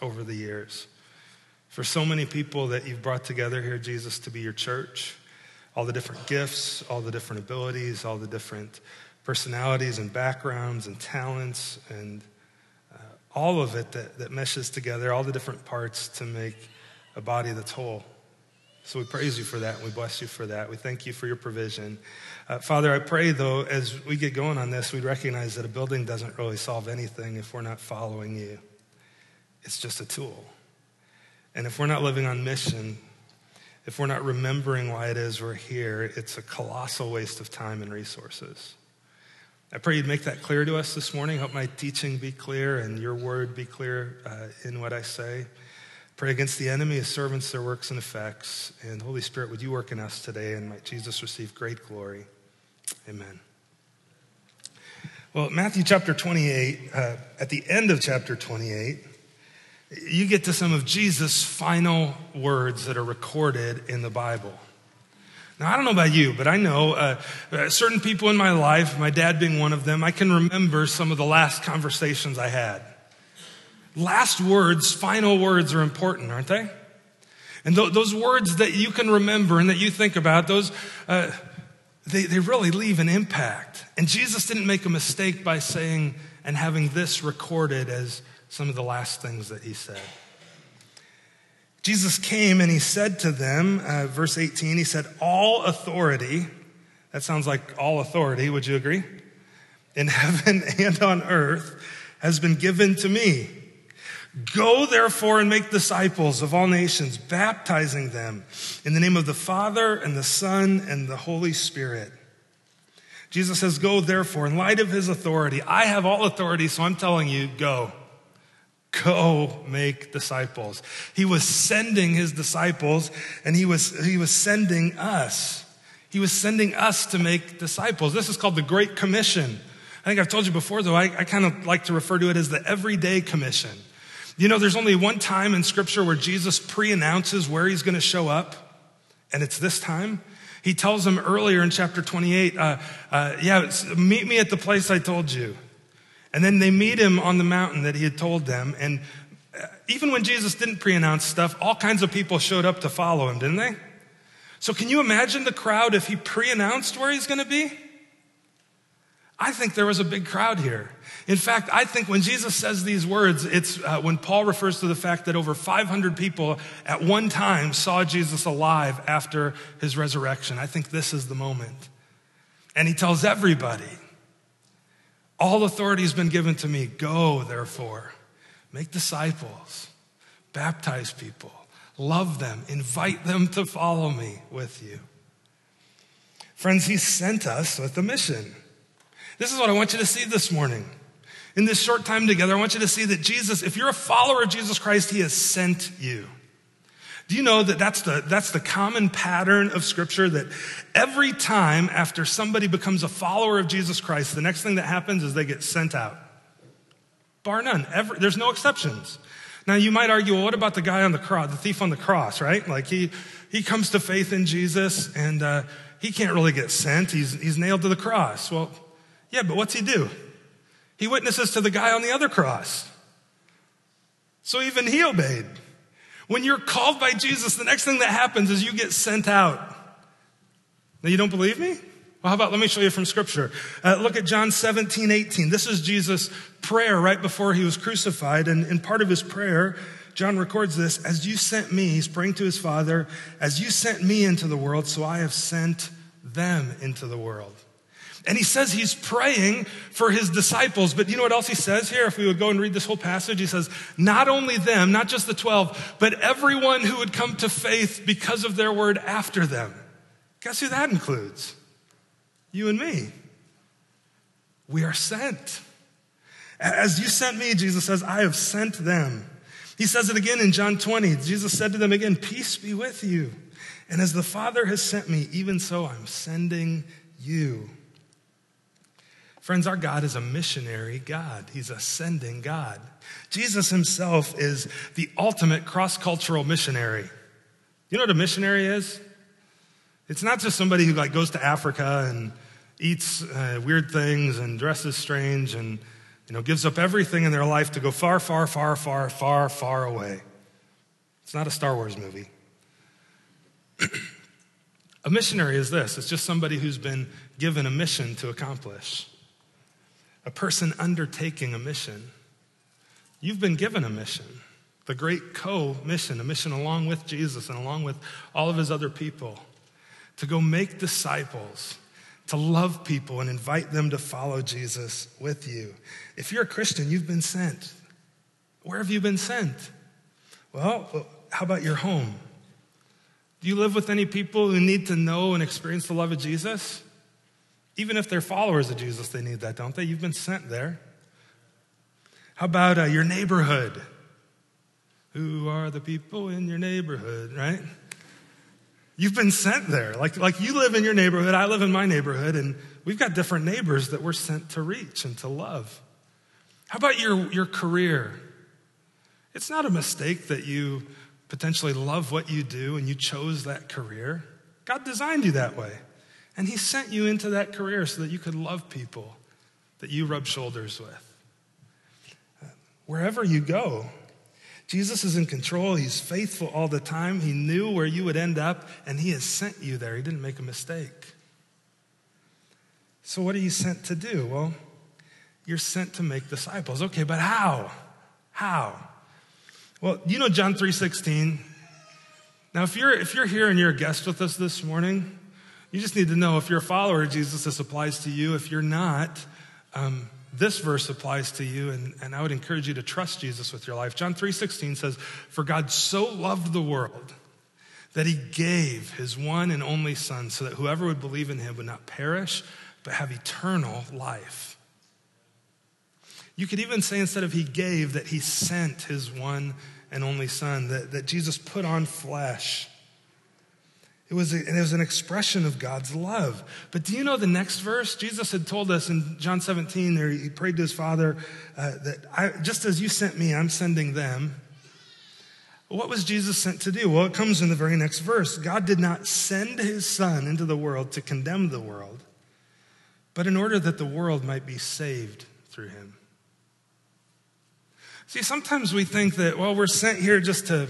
over the years. For so many people that you've brought together here, Jesus, to be your church, all the different gifts, all the different abilities, all the different personalities and backgrounds and talents and all of it that meshes together, all the different parts to make a body that's whole. So we praise you for that, and we bless you for that. We thank you for your provision. Father, I pray, though, as we get going on this, we recognize that a building doesn't really solve anything if we're not following you. It's just a tool. And if we're not living on mission, if we're not remembering why it is we're here, it's a colossal waste of time and resources. I pray you'd make that clear to us this morning. Help my teaching be clear and your word be clear in what I say. Pray against the enemy, his servants, their works and effects. And Holy Spirit, would you work in us today, and might Jesus receive great glory. Amen. Well, Matthew chapter 28, at the end of chapter 28, you get to some of Jesus' final words that are recorded in the Bible. Now, I don't know about you, but I know certain people in my life, my dad being one of them, I can remember some of the last conversations I had. Last words, final words are important, aren't they? And those words that you can remember and that you think about, those they really leave an impact. And Jesus didn't make a mistake by saying and having this recorded as some of the last things that he said. Jesus came and he said to them, verse 18, he said, all authority — that sounds like all authority, would you agree? — in heaven and on earth has been given to me. Go, therefore, and make disciples of all nations, baptizing them in the name of the Father and the Son and the Holy Spirit. Jesus says, go, therefore, in light of his authority. I have all authority, so I'm telling you, go. Go make disciples. He was sending his disciples, and he was sending us. He was sending us to make disciples. This is called the Great Commission. I think I've told you before, though, I kind of like to refer to it as the everyday commission. You know, there's only one time in Scripture where Jesus pre-announces where he's going to show up, and it's this time. He tells them earlier in chapter 28, meet me at the place I told you. And then they meet him on the mountain that he had told them. And even when Jesus didn't pre-announce stuff, all kinds of people showed up to follow him, didn't they? So can you imagine the crowd if he pre-announced where he's going to be? I think there was a big crowd here. In fact, I think when Jesus says these words, it's when Paul refers to the fact that over 500 people at one time saw Jesus alive after his resurrection. I think this is the moment. And he tells everybody, all authority has been given to me. Go, therefore, make disciples, baptize people, love them, invite them to follow me with you. Friends, he sent us with a mission. This is what I want you to see this morning. In this short time together, I want you to see that Jesus, if you're a follower of Jesus Christ, he has sent you. Do you know that that's the common pattern of Scripture, that every time after somebody becomes a follower of Jesus Christ, the next thing that happens is they get sent out? Bar none. There's no exceptions. Now, you might argue, well, what about the guy on the cross, the thief on the cross, right? Like he comes to faith in Jesus, and he can't really get sent. He's nailed to the cross. Well, yeah, but what's he do? He witnesses to the guy on the other cross. So even he obeyed. When you're called by Jesus, the next thing that happens is you get sent out. Now, you don't believe me? Well, how about, let me show you from Scripture. Look at John 17, 18. This is Jesus' prayer right before he was crucified. And in part of his prayer, John records this: as you sent me — he's praying to his Father — as you sent me into the world, so I have sent them into the world. And he says he's praying for his disciples. But you know what else he says here? If we would go and read this whole passage, he says, not only them, not just the 12, but everyone who would come to faith because of their word after them. Guess who that includes? You and me. We are sent. As you sent me, Jesus says, I have sent them. He says it again in John 20. Jesus said to them again, peace be with you. And as the Father has sent me, even so I'm sending you. Friends, our God is a missionary God. He's a sending God. Jesus himself is the ultimate cross-cultural missionary. You know what a missionary is? It's not just somebody who goes to Africa and eats weird things and dresses strange and gives up everything in their life to go far, far, far, far, far, far away. It's not a Star Wars movie. A missionary is this. It's just somebody who's been given a mission to accomplish. A person undertaking a mission. You've been given a mission. The great co-mission, a mission along with Jesus and along with all of his other people. To go make disciples. To love people and invite them to follow Jesus with you. If you're a Christian, you've been sent. Where have you been sent? Well, how about your home? Do you live with any people who need to know and experience the love of Jesus? Even if they're followers of Jesus, they need that, don't they? You've been sent there. How about your neighborhood? Who are the people in your neighborhood, right? You've been sent there. Like you live in your neighborhood, I live in my neighborhood, and we've got different neighbors that we're sent to reach and to love. How about your career? It's not a mistake that you potentially love what you do and you chose that career. God designed you that way. And he sent you into that career so that you could love people that you rub shoulders with. Wherever you go, Jesus is in control. He's faithful all the time. He knew where you would end up, and he has sent you there. He didn't make a mistake. So what are you sent to do? Well, you're sent to make disciples. Okay, but how? How? Well, you know John 3:16. Now, if you're here and you're a guest with us this morning, you just need to know if you're a follower of Jesus, this applies to you. If you're not, this verse applies to you, and I would encourage you to trust Jesus with your life. John 3:16 says, "For God so loved the world that he gave his one and only son so that whoever would believe in him would not perish but have eternal life." You could even say instead of he gave that he sent his one and only son, that Jesus put on flesh. It was an expression of God's love. But do you know the next verse? Jesus had told us in John 17 there, he prayed to his Father just as you sent me, I'm sending them. What was Jesus sent to do? Well, it comes in the very next verse. God did not send his son into the world to condemn the world, but in order that the world might be saved through him. See, sometimes we think that, well, we're sent here just to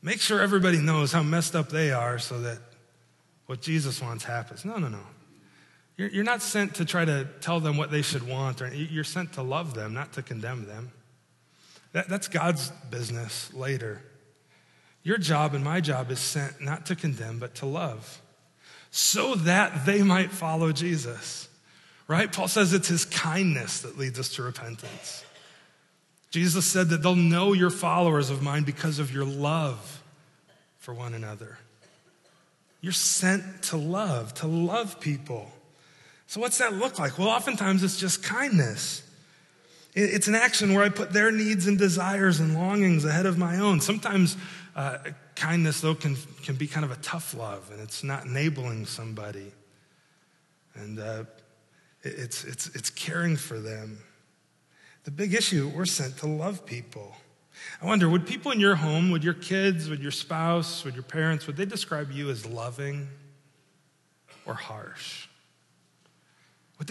make sure everybody knows how messed up they are so that what Jesus wants happens. No. You're not sent to try to tell them what they should want. You're sent to love them, not to condemn them. That's God's business later. Your job and my job is sent not to condemn, but to love so that they might follow Jesus, right? Paul says it's his kindness that leads us to repentance. Jesus said that they'll know you're followers of mine because of your love for one another. You're sent to love people. So what's that look like? Well, oftentimes it's just kindness. It's an action where I put their needs and desires and longings ahead of my own. Sometimes kindness, though, can be kind of a tough love, and it's not enabling somebody. And it's caring for them. The big issue, we're sent to love people. I wonder, would people in your home, would your kids, would your spouse, would your parents, would they describe you as loving or harsh?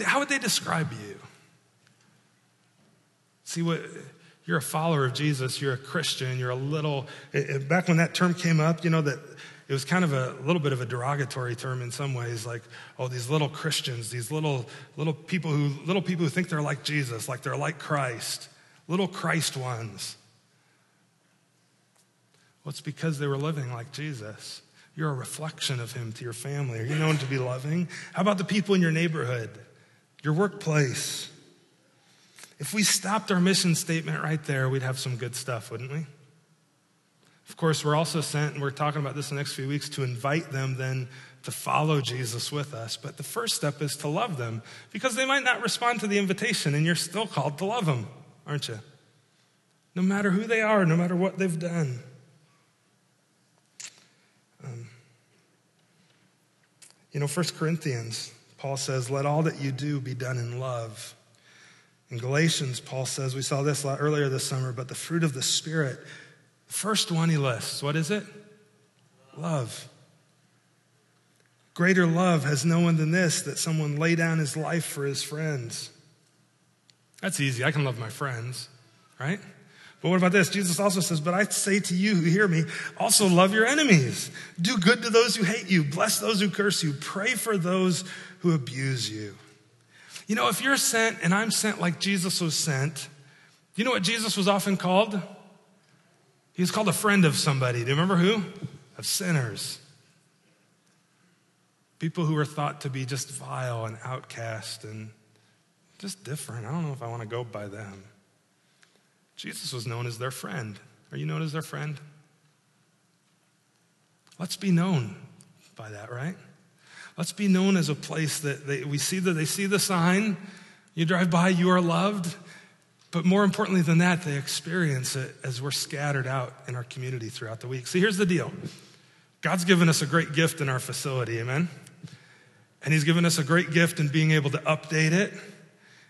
How would they describe you? See, you're a follower of Jesus, you're a Christian, you're a little, back when that term came up, that it was kind of a little bit of a derogatory term in some ways, like, oh, these little Christians, these little people who think they're like Jesus, like they're like Christ, little Christ ones. Well, it's because they were living like Jesus. You're a reflection of him to your family. Are you known to be loving? How about the people in your neighborhood, your workplace? If we stopped our mission statement right there, we'd have some good stuff, wouldn't we? Of course, we're also sent, and we're talking about this the next few weeks, to invite them then to follow Jesus with us. But the first step is to love them because they might not respond to the invitation, and you're still called to love them, aren't you? No matter who they are, no matter what they've done. You know, 1 Corinthians, Paul says, "Let all that you do be done in love." In Galatians, Paul says, we saw this earlier this summer, but the fruit of the Spirit, the first one he lists, what is it? Love. Greater love has no one than this, that someone lay down his life for his friends. That's easy. I can love my friends, right? But what about this? Jesus also says, but I say to you who hear me, also love your enemies. Do good to those who hate you. Bless those who curse you. Pray for those who abuse you. You know, if you're sent and I'm sent like Jesus was sent, you know what Jesus was often called? He was called a friend of somebody. Do you remember who? Of sinners. People who were thought to be just vile and outcast and just different. I don't know if I want to go by them. Jesus was known as their friend. Are you known as their friend? Let's be known by that, right? Let's be known as a place that they see the sign. You drive by, you are loved. But more importantly than that, they experience it as we're scattered out in our community throughout the week. See, here's the deal. God's given us a great gift in our facility, amen? And he's given us a great gift in being able to update it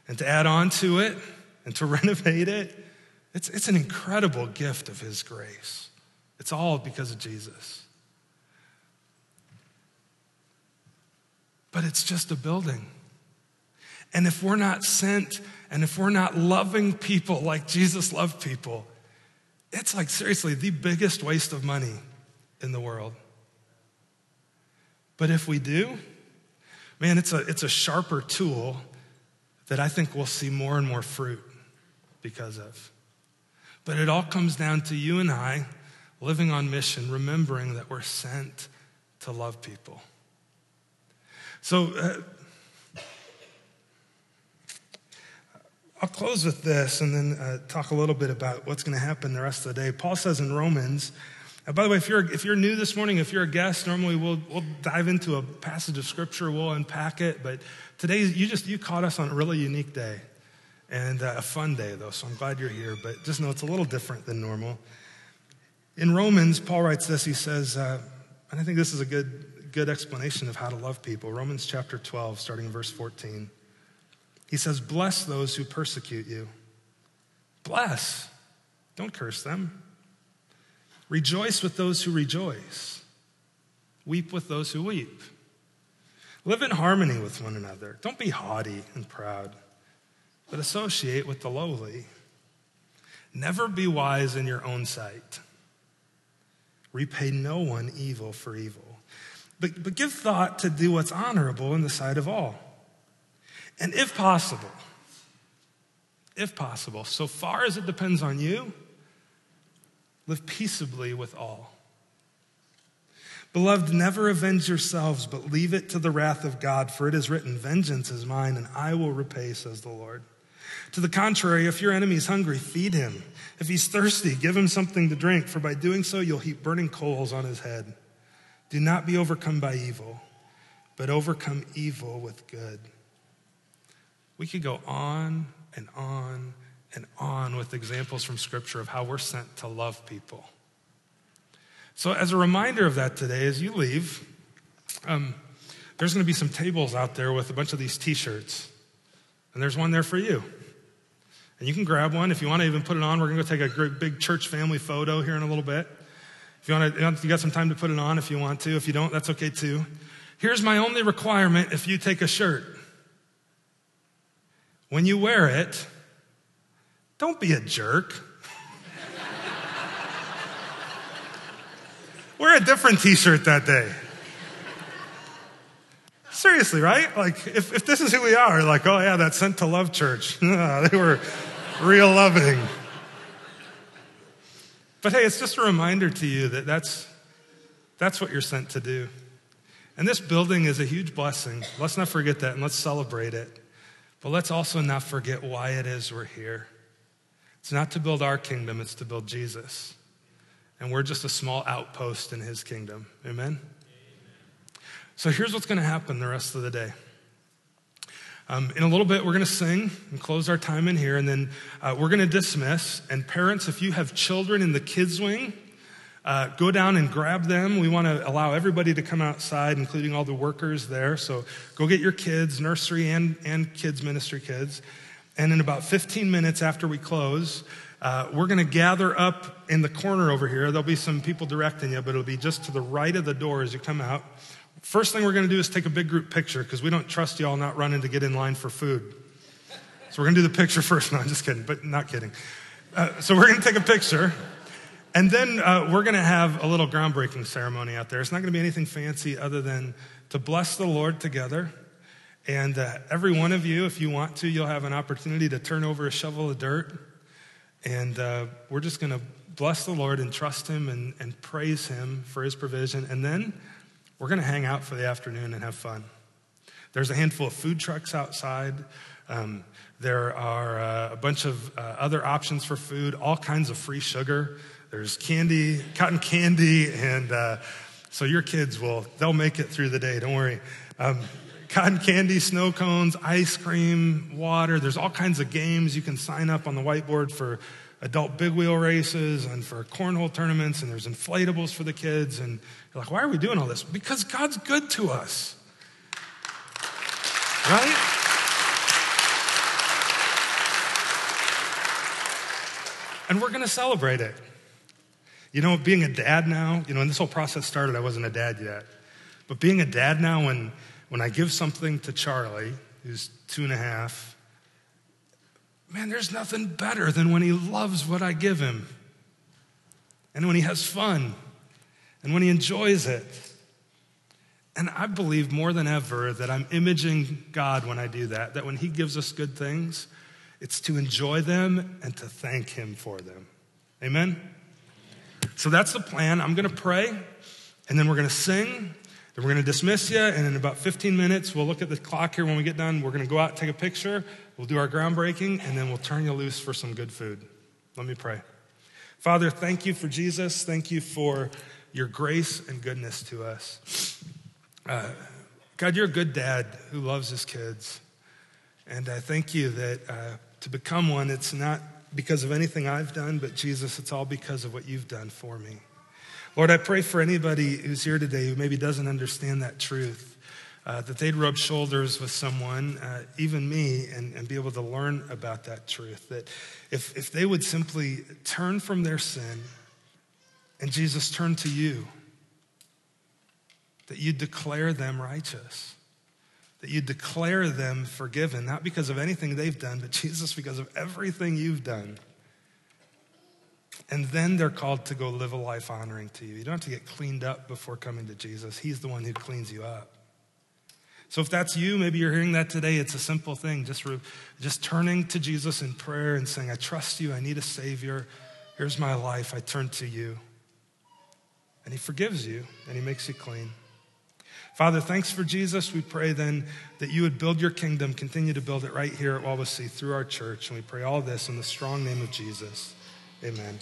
and to add on to it and to renovate it. It's an incredible gift of his grace. It's all because of Jesus. But it's just a building. And if we're not sent and if we're not loving people like Jesus loved people, it's like seriously the biggest waste of money in the world. But if we do, man, it's a sharper tool that I think we'll see more and more fruit because of. But it all comes down to you and I living on mission, remembering that we're sent to love people. So I'll close with this and then talk a little bit about what's going to happen the rest of the day. Paul says in Romans, and by the way, if you're new this morning, if you're a guest, normally we'll dive into a passage of scripture, we'll unpack it. But today you caught us on a really unique day. And a fun day, though, so I'm glad you're here. But just know it's a little different than normal. In Romans, Paul writes this. He says, and I think this is a good explanation of how to love people. Romans chapter 12, starting in verse 14. He says, bless those who persecute you. Bless. Don't curse them. Rejoice with those who rejoice. Weep with those who weep. Live in harmony with one another. Don't be haughty and proud, but associate with the lowly. Never be wise in your own sight. Repay no one evil for evil. But give thought to do what's honorable in the sight of all. And if possible, so far as it depends on you, live peaceably with all. Beloved, never avenge yourselves, but leave it to the wrath of God, for it is written, vengeance is mine, and I will repay, says the Lord. To the contrary, if your enemy is hungry, feed him. If he's thirsty, give him something to drink, for by doing so, you'll heap burning coals on his head. Do not be overcome by evil, but overcome evil with good. We could go on and on and on with examples from Scripture of how we're sent to love people. So as a reminder of that today, as you leave, there's going to be some tables out there with a bunch of these T-shirts. And there's one there for you. And you can grab one. If you want to even put it on, we're going to go take a great big church family photo here in a little bit. If you want to, you got some time to put it on if you want to. If you don't, that's okay too. Here's my only requirement if you take a shirt. When you wear it, don't be a jerk. Wear a different T-shirt that day. Seriously, right? Like, if this is who we are, like, oh yeah, that sent to love church. They were real loving. But hey, it's just a reminder to you that that's what you're sent to do. And this building is a huge blessing. Let's not forget that, and let's celebrate it. But let's also not forget why it is we're here. It's not to build our kingdom, it's to build Jesus'. And we're just a small outpost in his kingdom. Amen? So here's what's going to happen the rest of the day. In a little bit, we're going to sing and close our time in here. And then we're going to dismiss. And parents, if you have children in the kids wing, go down and grab them. We want to allow everybody to come outside, including all the workers there. So go get your kids, nursery and kids ministry kids. And in about 15 minutes after we close, we're going to gather up in the corner over here. There'll be some people directing you, but it'll be just to the right of the door as you come out. First thing we're going to do is take a big group picture because we don't trust y'all not running to get in line for food. So we're gonna do the picture first. No, I'm just kidding, but not kidding. So we're gonna take a picture, and then we're gonna have a little groundbreaking ceremony out there. It's not gonna be anything fancy other than to bless the Lord together. And every one of you, if you want to, you'll have an opportunity to turn over a shovel of dirt. And we're just gonna bless the Lord and trust him and praise him for his provision. And then we're gonna hang out for the afternoon and have fun. There's a handful of food trucks outside. There are a bunch of other options for food, all kinds of free sugar. There's candy, cotton candy, and so your kids they'll make it through the day, don't worry. Cotton candy, snow cones, ice cream, water. There's all kinds of games. You can sign up on the whiteboard for adult big wheel races and for cornhole tournaments, and there's inflatables for the kids. And you're like, why are we doing all this? Because God's good to us, right? And we're gonna celebrate it. You know, being a dad now, when this whole process started, I wasn't a dad yet. But being a dad now, when I give something to Charlie, who's 2.5, man, there's nothing better than when he loves what I give him. And when he has fun. And when he enjoys it. And I believe more than ever that I'm imaging God when I do that. That when he gives us good things, it's to enjoy them and to thank him for them. Amen? So that's the plan. I'm gonna pray, and then we're gonna sing. Then we're going to dismiss you, and in about 15 minutes, we'll look at the clock here when we get done. We're going to go out, take a picture, we'll do our groundbreaking, and then we'll turn you loose for some good food. Let me pray. Father, thank you for Jesus. Thank you for your grace and goodness to us. God, you're a good dad who loves his kids, and I thank you that to become one, it's not because of anything I've done, but Jesus, it's all because of what you've done for me. Lord, I pray for anybody who's here today who maybe doesn't understand that truth, that they'd rub shoulders with someone, even me, and be able to learn about that truth, that if they would simply turn from their sin and Jesus turn to you, that you declare them righteous, that you declare them forgiven, not because of anything they've done, but Jesus, because of everything you've done. And then they're called to go live a life honoring to you. You don't have to get cleaned up before coming to Jesus. He's the one who cleans you up. So if that's you, maybe you're hearing that today, it's a simple thing. Just turning to Jesus in prayer and saying, I trust you, I need a savior. Here's my life, I turn to you. And he forgives you and he makes you clean. Father, thanks for Jesus. We pray then that you would build your kingdom, continue to build it right here at Wawasee through our church. And we pray all this in the strong name of Jesus. Amen.